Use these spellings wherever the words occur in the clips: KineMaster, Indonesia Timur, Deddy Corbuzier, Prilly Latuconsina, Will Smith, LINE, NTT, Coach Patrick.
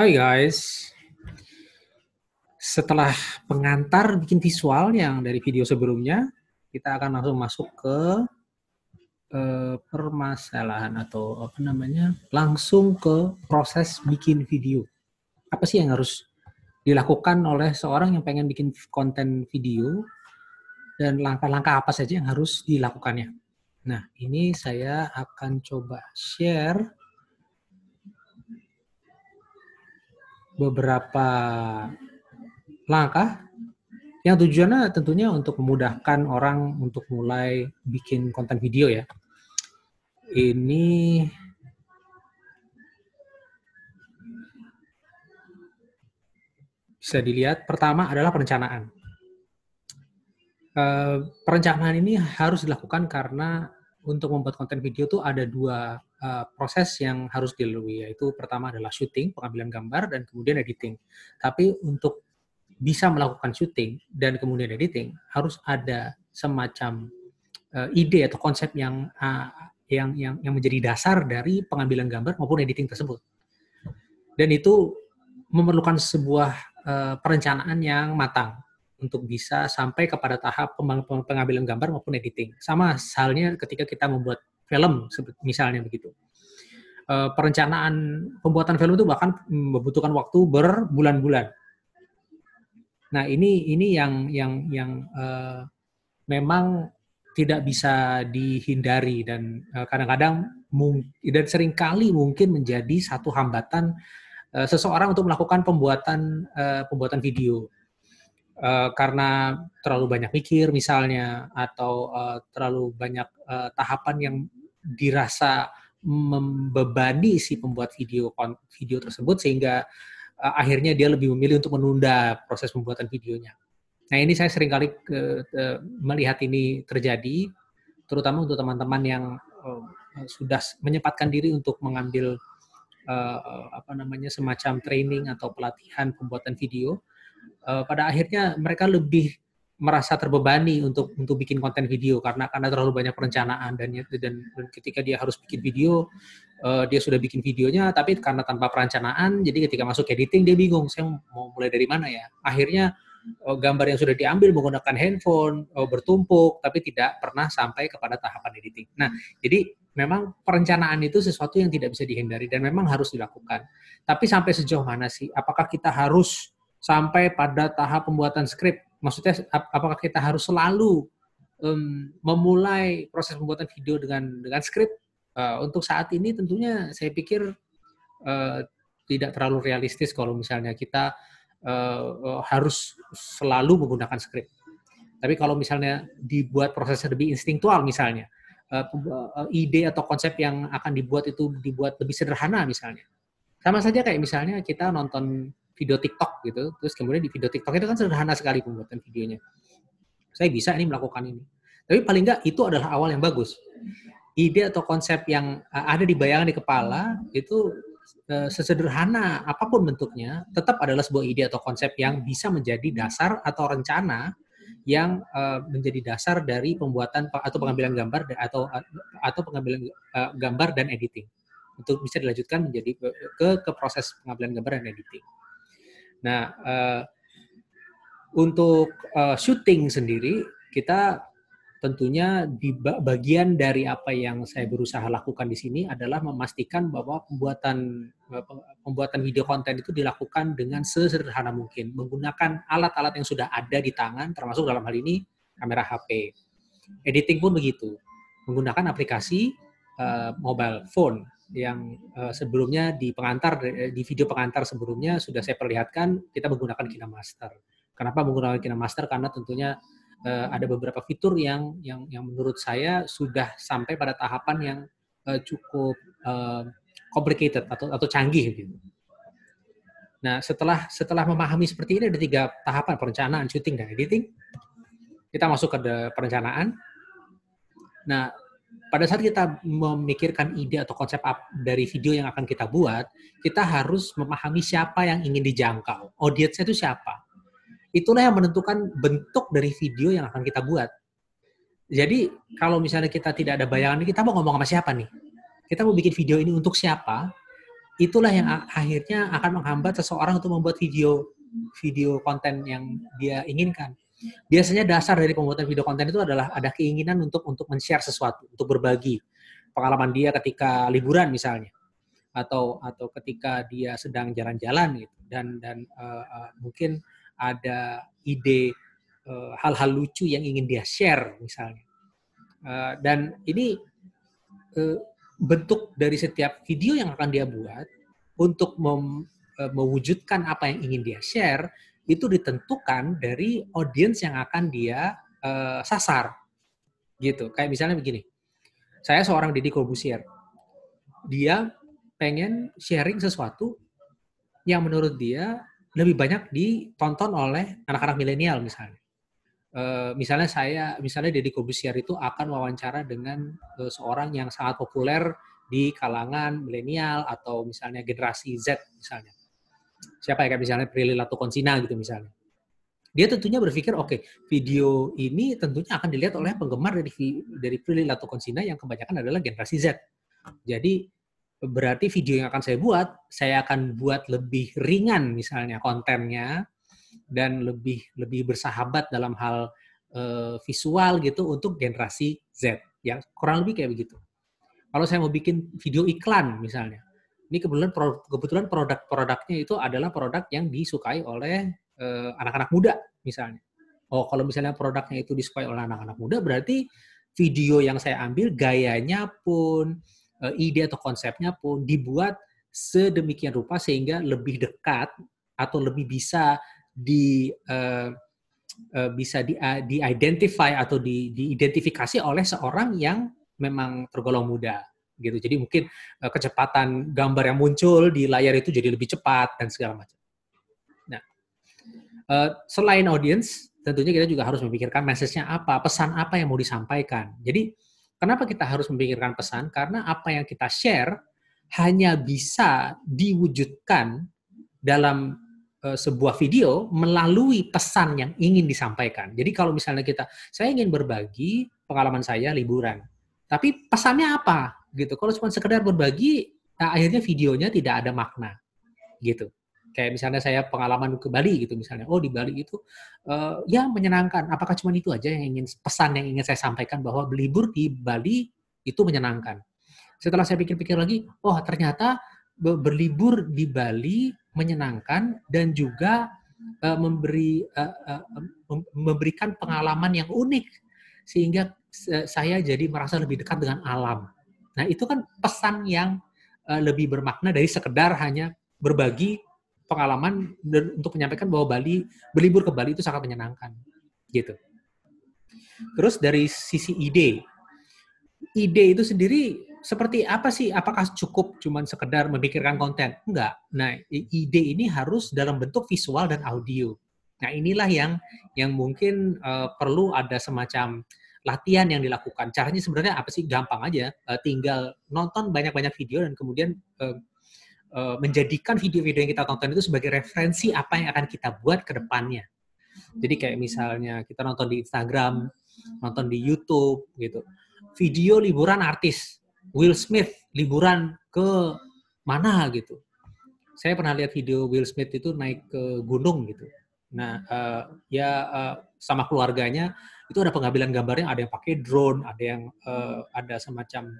Hai guys, setelah pengantar bikin visual yang dari video sebelumnya, kita akan langsung masuk ke permasalahan atau apa namanya, langsung ke proses bikin video. Apa sih yang harus dilakukan oleh seorang yang pengen bikin konten video dan langkah-langkah apa saja yang harus dilakukannya. Nah, ini saya akan coba share beberapa langkah yang tujuannya tentunya untuk memudahkan orang untuk mulai bikin konten video ya. Ini bisa dilihat, pertama adalah perencanaan. Perencanaan ini harus dilakukan karena untuk membuat konten video tuh ada dua proses yang harus dilalui, yaitu pertama adalah syuting, pengambilan gambar, dan kemudian editing. Tapi untuk bisa melakukan syuting dan kemudian editing, harus ada semacam ide atau konsep yang menjadi dasar dari pengambilan gambar maupun editing tersebut. Dan itu memerlukan sebuah perencanaan yang matang untuk bisa sampai kepada tahap pengambilan gambar maupun editing. Sama halnya ketika kita membuat film, misalnya begitu. Perencanaan pembuatan film itu bahkan membutuhkan waktu berbulan-bulan. Nah, ini yang memang tidak bisa dihindari dan kadang-kadang dan seringkali mungkin menjadi satu hambatan seseorang untuk melakukan pembuatan video. Karena terlalu banyak mikir misalnya, atau terlalu banyak tahapan yang dirasa membebani si pembuat video tersebut, sehingga akhirnya dia lebih memilih untuk menunda proses pembuatan videonya. Nah, ini saya seringkali melihat ini terjadi, terutama untuk teman-teman yang sudah menyempatkan diri untuk mengambil semacam training atau pelatihan pembuatan video. Pada akhirnya mereka lebih merasa terbebani untuk bikin konten video karena terlalu banyak perencanaan dan ketika dia harus bikin video, dia sudah bikin videonya, tapi karena tanpa perencanaan, jadi ketika masuk editing dia bingung, saya mau mulai dari mana ya. Akhirnya gambar yang sudah diambil menggunakan handphone bertumpuk, tapi tidak pernah sampai kepada tahapan editing. Nah, jadi memang perencanaan itu sesuatu yang tidak bisa dihindari dan memang harus dilakukan. Tapi sampai sejauh mana sih? Apakah kita harus sampai pada tahap pembuatan skrip? Maksudnya, apakah kita harus selalu memulai proses pembuatan video dengan skrip? Untuk saat ini tentunya saya pikir tidak terlalu realistis kalau misalnya kita harus selalu menggunakan skrip. Tapi kalau misalnya dibuat prosesnya lebih instingtual misalnya, ide atau konsep yang akan dibuat itu dibuat lebih sederhana misalnya. Sama saja kayak misalnya kita nonton video TikTok gitu, terus kemudian di video TikTok itu kan sederhana sekali pembuatan videonya. Saya bisa ini melakukan ini. Tapi paling nggak itu adalah awal yang bagus. Ide atau konsep yang ada di bayangan di kepala itu sesederhana apapun bentuknya, tetap adalah sebuah ide atau konsep yang bisa menjadi dasar atau rencana yang menjadi dasar dari pembuatan atau pengambilan gambar atau pengambilan gambar dan editing. Untuk bisa dilanjutkan menjadi ke proses pengambilan gambar dan editing. Nah, untuk syuting sendiri, kita tentunya di bagian dari apa yang saya berusaha lakukan di sini adalah memastikan bahwa pembuatan video konten itu dilakukan dengan sesederhana mungkin, menggunakan alat-alat yang sudah ada di tangan, termasuk dalam hal ini kamera HP. Editing pun begitu, menggunakan aplikasi mobile phone yang sebelumnya di pengantar, di video pengantar sebelumnya sudah saya perlihatkan kita menggunakan KineMaster. Kenapa menggunakan KineMaster? Karena tentunya ada beberapa fitur yang menurut saya sudah sampai pada tahapan yang cukup complicated atau canggih gitu. Nah, setelah memahami seperti ini, ada tiga tahapan: perencanaan, syuting, dan editing. Kita masuk ke perencanaan. Nah, pada saat kita memikirkan ide atau konsep dari video yang akan kita buat, kita harus memahami siapa yang ingin dijangkau. Audiensnya itu siapa? Itulah yang menentukan bentuk dari video yang akan kita buat. Jadi, kalau misalnya kita tidak ada bayangan, kita mau ngomong sama siapa nih? Kita mau bikin video ini untuk siapa? itulah yang akhirnya akan menghambat seseorang untuk membuat video konten yang dia inginkan. Biasanya dasar dari pembuatan video konten itu adalah ada keinginan untuk men-share sesuatu, untuk berbagi pengalaman dia ketika liburan misalnya, atau ketika dia sedang jalan-jalan gitu, dan mungkin ada ide hal-hal lucu yang ingin dia share misalnya. Dan ini bentuk dari setiap video yang akan dia buat untuk mewujudkan apa yang ingin dia share itu ditentukan dari audiens yang akan dia sasar gitu. Kayak misalnya begini, saya seorang Deddy Corbuzier, dia pengen sharing sesuatu yang menurut dia lebih banyak ditonton oleh anak-anak milenial misalnya. Misalnya Deddy Corbuzier itu akan wawancara dengan seorang yang sangat populer di kalangan milenial atau misalnya generasi Z misalnya. Siapa ya, kayak misalnya Prilly Latuconsina gitu misalnya. Dia tentunya berpikir, oke, video ini tentunya akan dilihat oleh penggemar dari Prilly Latuconsina yang kebanyakan adalah generasi Z. Jadi berarti video yang akan saya akan buat lebih ringan misalnya kontennya, dan lebih bersahabat dalam hal visual gitu untuk generasi Z, ya kurang lebih kayak begitu. Kalau saya mau bikin video iklan misalnya, ini kebetulan produk-produknya itu adalah produk yang disukai oleh anak-anak muda misalnya. Oh, kalau misalnya produknya itu disukai oleh anak-anak muda, berarti video yang saya ambil gayanya pun, ide atau konsepnya pun dibuat sedemikian rupa sehingga lebih dekat atau lebih bisa di-identify atau diidentifikasi oleh seorang yang memang tergolong muda gitu. Jadi mungkin kecepatan gambar yang muncul di layar itu jadi lebih cepat dan segala macam. Nah, selain audience, tentunya kita juga harus memikirkan message-nya apa, pesan apa yang mau disampaikan. Jadi kenapa kita harus memikirkan pesan? Karena apa yang kita share hanya bisa diwujudkan dalam sebuah video melalui pesan yang ingin disampaikan. Jadi kalau misalnya saya ingin berbagi pengalaman saya liburan, tapi pesannya apa gitu? Kalau cuma sekedar berbagi, akhirnya videonya tidak ada makna gitu. Kayak misalnya saya pengalaman ke Bali gitu misalnya. Oh, di Bali itu ya menyenangkan. Apakah cuma itu aja pesan yang ingin saya sampaikan, bahwa berlibur di Bali itu menyenangkan? Setelah saya pikir-pikir lagi, oh ternyata berlibur di Bali menyenangkan dan juga memberikan pengalaman yang unik sehingga saya jadi merasa lebih dekat dengan alam. Nah, itu kan pesan yang lebih bermakna dari sekedar hanya berbagi pengalaman untuk menyampaikan bahwa berlibur ke Bali itu sangat menyenangkan gitu. Terus dari sisi ide itu sendiri seperti apa sih? Apakah cukup cuman sekedar memikirkan konten? Enggak. Nah, ide ini harus dalam bentuk visual dan audio. Nah, inilah yang mungkin perlu ada semacam latihan yang dilakukan. Caranya sebenarnya apa sih? Gampang aja. Tinggal nonton banyak-banyak video dan kemudian menjadikan video-video yang kita tonton itu sebagai referensi apa yang akan kita buat ke depannya. Jadi kayak misalnya kita nonton di Instagram, nonton di YouTube gitu. Video liburan artis Will Smith liburan ke mana gitu. Saya pernah lihat video Will Smith itu naik ke gunung gitu. Nah, sama keluarganya itu ada pengambilan gambarnya, ada yang pakai drone, ada yang ada semacam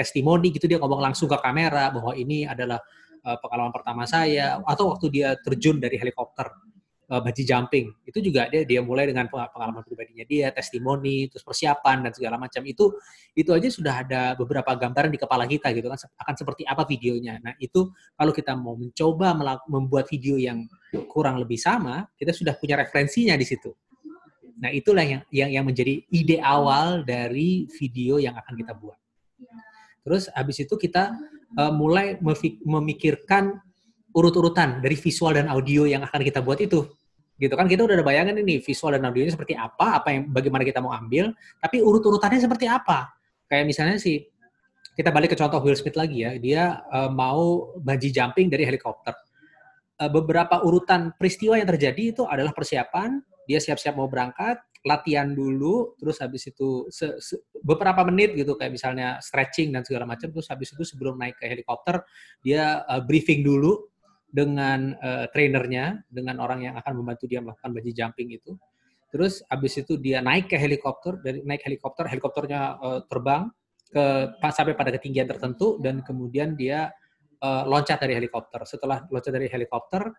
testimoni gitu, dia ngomong langsung ke kamera bahwa ini adalah pengalaman pertama saya, atau waktu dia terjun dari helikopter bungee jumping. Itu juga dia mulai dengan pengalaman pribadinya dia, testimoni, terus persiapan dan segala macam. Itu aja sudah ada beberapa gambaran di kepala kita gitu kan, akan seperti apa videonya. Nah, itu kalau kita mau mencoba membuat video yang kurang lebih sama, kita sudah punya referensinya di situ. Nah, itulah yang menjadi ide awal dari video yang akan kita buat. Terus habis itu kita mulai memikirkan urut-urutan dari visual dan audio yang akan kita buat itu. Gitu kan, kita udah ada bayangan ini visual dan audionya seperti apa bagaimana kita mau ambil, tapi urut-urutannya seperti apa. Kayak misalnya kita balik ke contoh Will Smith lagi ya, dia mau bungee jumping dari helikopter. Beberapa urutan peristiwa yang terjadi itu adalah persiapan, dia siap-siap mau berangkat, latihan dulu, terus habis itu beberapa menit gitu, kayak misalnya stretching dan segala macam, terus habis itu sebelum naik ke helikopter, dia briefing dulu dengan trainernya, dengan orang yang akan membantu dia melakukan bungee jumping itu. Terus habis itu dia naik ke helikopter, dari naik helikopter, helikopternya terbang ke sampai pada ketinggian tertentu, dan kemudian dia loncat dari helikopter. Setelah loncat dari helikopter,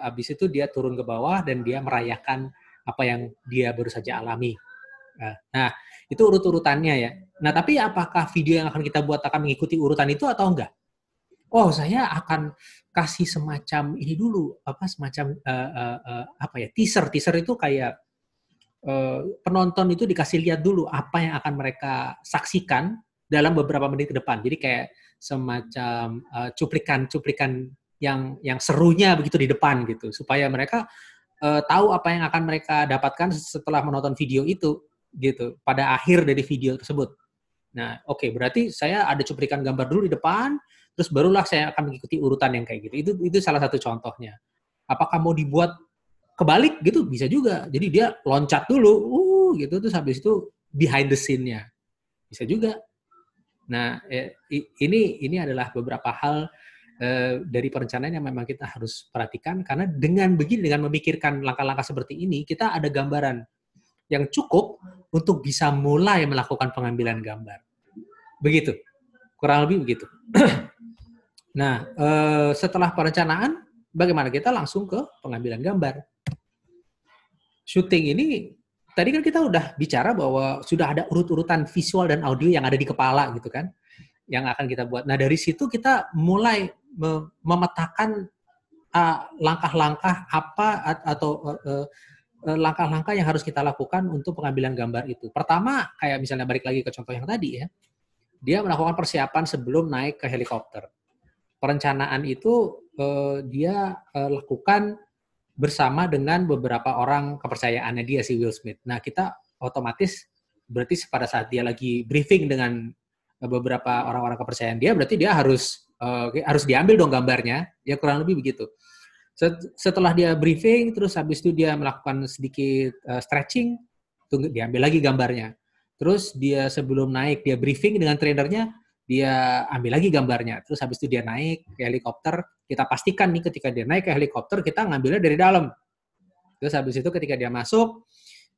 habis itu dia turun ke bawah dan dia merayakan apa yang dia baru saja alami. Nah, itu urut-urutannya ya. Nah, tapi apakah video yang akan kita buat akan mengikuti urutan itu atau enggak? Oh, saya akan kasih semacam ini dulu, apa semacam apa ya, teaser. Teaser itu kayak penonton itu dikasih lihat dulu apa yang akan mereka saksikan dalam beberapa menit ke depan. Jadi kayak semacam cuplikan-cuplikan yang serunya begitu di depan gitu, supaya mereka tahu apa yang akan mereka dapatkan setelah menonton video itu, gitu, pada akhir dari video tersebut. Nah, oke, berarti saya ada cuplikan gambar dulu di depan, terus barulah saya akan mengikuti urutan yang kayak gitu. Itu salah satu contohnya. Apakah mau dibuat kebalik gitu? Bisa juga. Jadi dia loncat dulu, gitu, terus habis itu behind the scene-nya. Bisa juga. Nah, ini adalah beberapa hal dari perencanaan yang memang kita harus perhatikan, karena dengan begini, dengan memikirkan langkah-langkah seperti ini, kita ada gambaran yang cukup untuk bisa mulai melakukan pengambilan gambar. Begitu. Kurang lebih begitu. Nah, setelah perencanaan, bagaimana kita langsung ke pengambilan gambar. Shooting ini, tadi kan kita udah bicara bahwa sudah ada urut-urutan visual dan audio yang ada di kepala gitu kan, yang akan kita buat. Nah, dari situ kita mulai memetakan langkah-langkah apa atau langkah-langkah yang harus kita lakukan untuk pengambilan gambar itu. Pertama, kayak misalnya balik lagi ke contoh yang tadi ya, dia melakukan persiapan sebelum naik ke helikopter. Perencanaan itu dia lakukan bersama dengan beberapa orang kepercayaannya dia, si Will Smith. Nah, kita otomatis berarti pada saat dia lagi briefing dengan beberapa orang-orang kepercayaan dia, berarti dia harus diambil dong gambarnya, ya kurang lebih begitu. Setelah dia briefing, terus habis itu dia melakukan sedikit stretching, diambil lagi gambarnya. Terus dia sebelum naik, dia briefing dengan trainernya, dia ambil lagi gambarnya. Terus habis itu dia naik ke helikopter, kita pastikan nih ketika dia naik ke helikopter, kita ngambilnya dari dalam. Terus habis itu ketika dia masuk,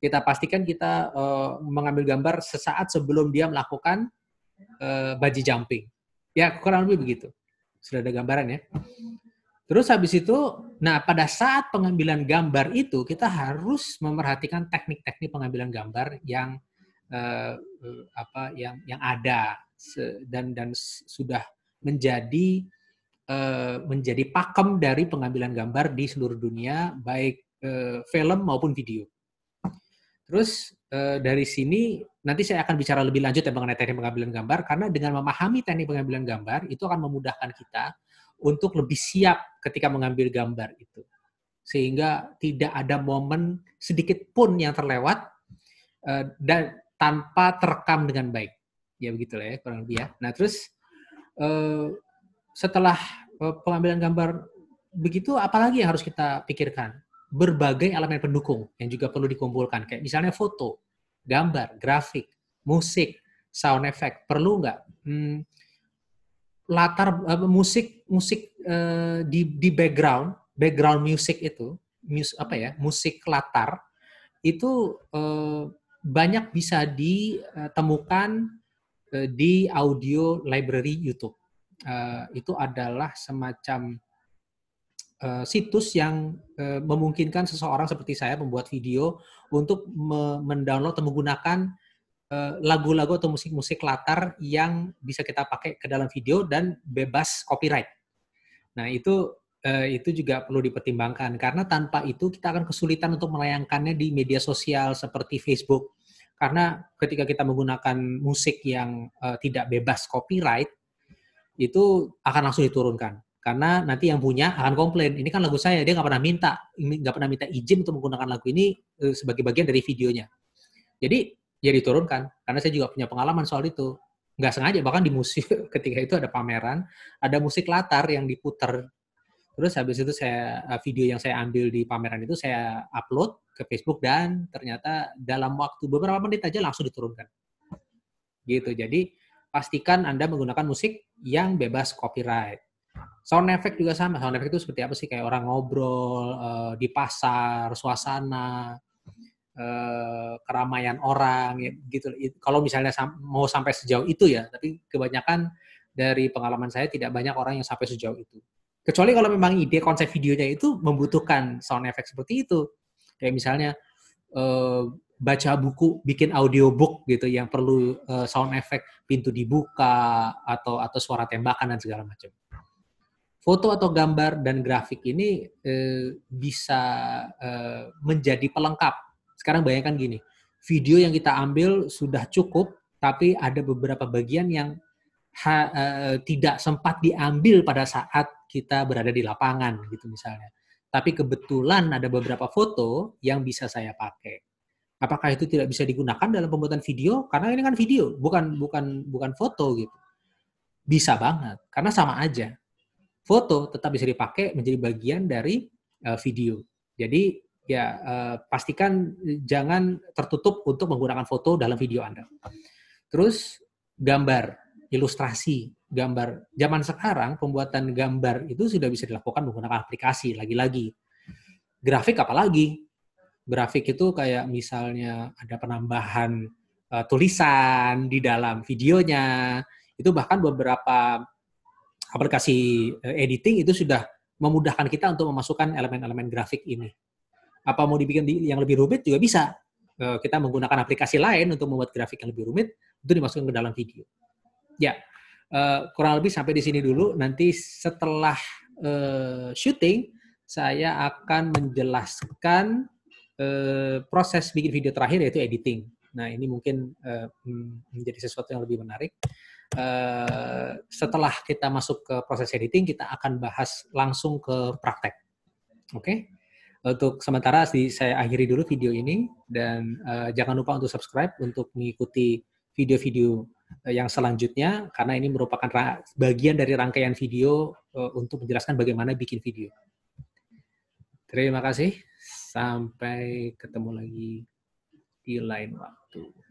kita pastikan kita mengambil gambar sesaat sebelum dia melakukan bungee jumping. Ya, kurang lebih begitu. Sudah ada gambaran ya. Terus habis itu, nah pada saat pengambilan gambar itu, kita harus memerhatikan teknik-teknik pengambilan gambar yang yang ada dan sudah menjadi pakem dari pengambilan gambar di seluruh dunia, baik film maupun video. Terus dari sini nanti saya akan bicara lebih lanjut ya mengenai teknik pengambilan gambar, karena dengan memahami teknik pengambilan gambar itu akan memudahkan kita untuk lebih siap ketika mengambil gambar itu, sehingga tidak ada momen sedikit pun yang terlewat dan tanpa terekam dengan baik. Ya begitulah ya kurang lebih ya. Nah terus setelah pengambilan gambar begitu, apalagi yang harus kita pikirkan? Berbagai elemen pendukung yang juga perlu dikumpulkan, kayak misalnya foto, gambar, grafik, musik, sound effect, perlu nggak? Latar musik di background music itu, musik latar itu banyak bisa ditemukan di audio library YouTube. Itu adalah semacam situs yang memungkinkan seseorang seperti saya membuat video untuk mendownload atau menggunakan lagu-lagu atau musik-musik latar yang bisa kita pakai ke dalam video dan bebas copyright. Nah, itu juga perlu dipertimbangkan, karena tanpa itu kita akan kesulitan untuk melayangkannya di media sosial seperti Facebook. Karena ketika kita menggunakan musik yang tidak bebas copyright, itu akan langsung diturunkan. Karena nanti yang punya akan komplain, ini kan lagu saya, dia nggak pernah minta izin untuk menggunakan lagu ini sebagai bagian dari videonya. Jadi ya diturunkan, karena saya juga punya pengalaman soal itu. Nggak sengaja, bahkan di musik ketika itu ada pameran, ada musik latar yang diputer. Terus habis itu video yang saya ambil di pameran itu saya upload ke ke Facebook, dan ternyata dalam waktu beberapa menit aja langsung diturunkan. Gitu. Jadi pastikan Anda menggunakan musik yang bebas copyright. Sound effect juga sama. Sound effect itu seperti apa sih? Kayak orang ngobrol, di pasar, suasana, keramaian orang, ya, gitu. Kalau misalnya mau sampai sejauh itu ya, tapi kebanyakan dari pengalaman saya tidak banyak orang yang sampai sejauh itu. Kecuali kalau memang ide konsep videonya itu membutuhkan sound effect seperti itu. Kayak misalnya baca buku, bikin audiobook gitu yang perlu sound effect, pintu dibuka atau suara tembakan dan segala macam. Foto atau gambar dan grafik ini bisa menjadi pelengkap. Sekarang bayangkan gini, video yang kita ambil sudah cukup, tapi ada beberapa bagian yang tidak sempat diambil pada saat kita berada di lapangan gitu misalnya. Tapi kebetulan ada beberapa foto yang bisa saya pakai. Apakah itu tidak bisa digunakan dalam pembuatan video? Karena ini kan video, bukan foto gitu. Bisa banget, karena sama aja. Foto tetap bisa dipakai menjadi bagian dari video. Jadi ya pastikan jangan tertutup untuk menggunakan foto dalam video Anda. Terus gambar, ilustrasi gambar. Zaman sekarang pembuatan gambar itu sudah bisa dilakukan menggunakan aplikasi lagi-lagi. Grafik apalagi. Grafik itu kayak misalnya ada penambahan tulisan di dalam videonya. Itu bahkan beberapa aplikasi editing itu sudah memudahkan kita untuk memasukkan elemen-elemen grafik ini. Apa mau dibikin yang lebih rumit juga bisa. Kita menggunakan aplikasi lain untuk membuat grafik yang lebih rumit, itu dimasukkan ke dalam video. Ya, kurang lebih sampai di sini dulu. Nanti setelah syuting, saya akan menjelaskan proses bikin video terakhir, yaitu editing. Nah, ini mungkin menjadi sesuatu yang lebih menarik. Setelah kita masuk ke proses editing, kita akan bahas langsung ke praktek. Oke? Untuk sementara, saya akhiri dulu video ini. Dan jangan lupa untuk subscribe, untuk mengikuti video-video yang selanjutnya, karena ini merupakan bagian dari rangkaian video untuk menjelaskan bagaimana bikin video. Terima kasih, sampai ketemu lagi di lain waktu.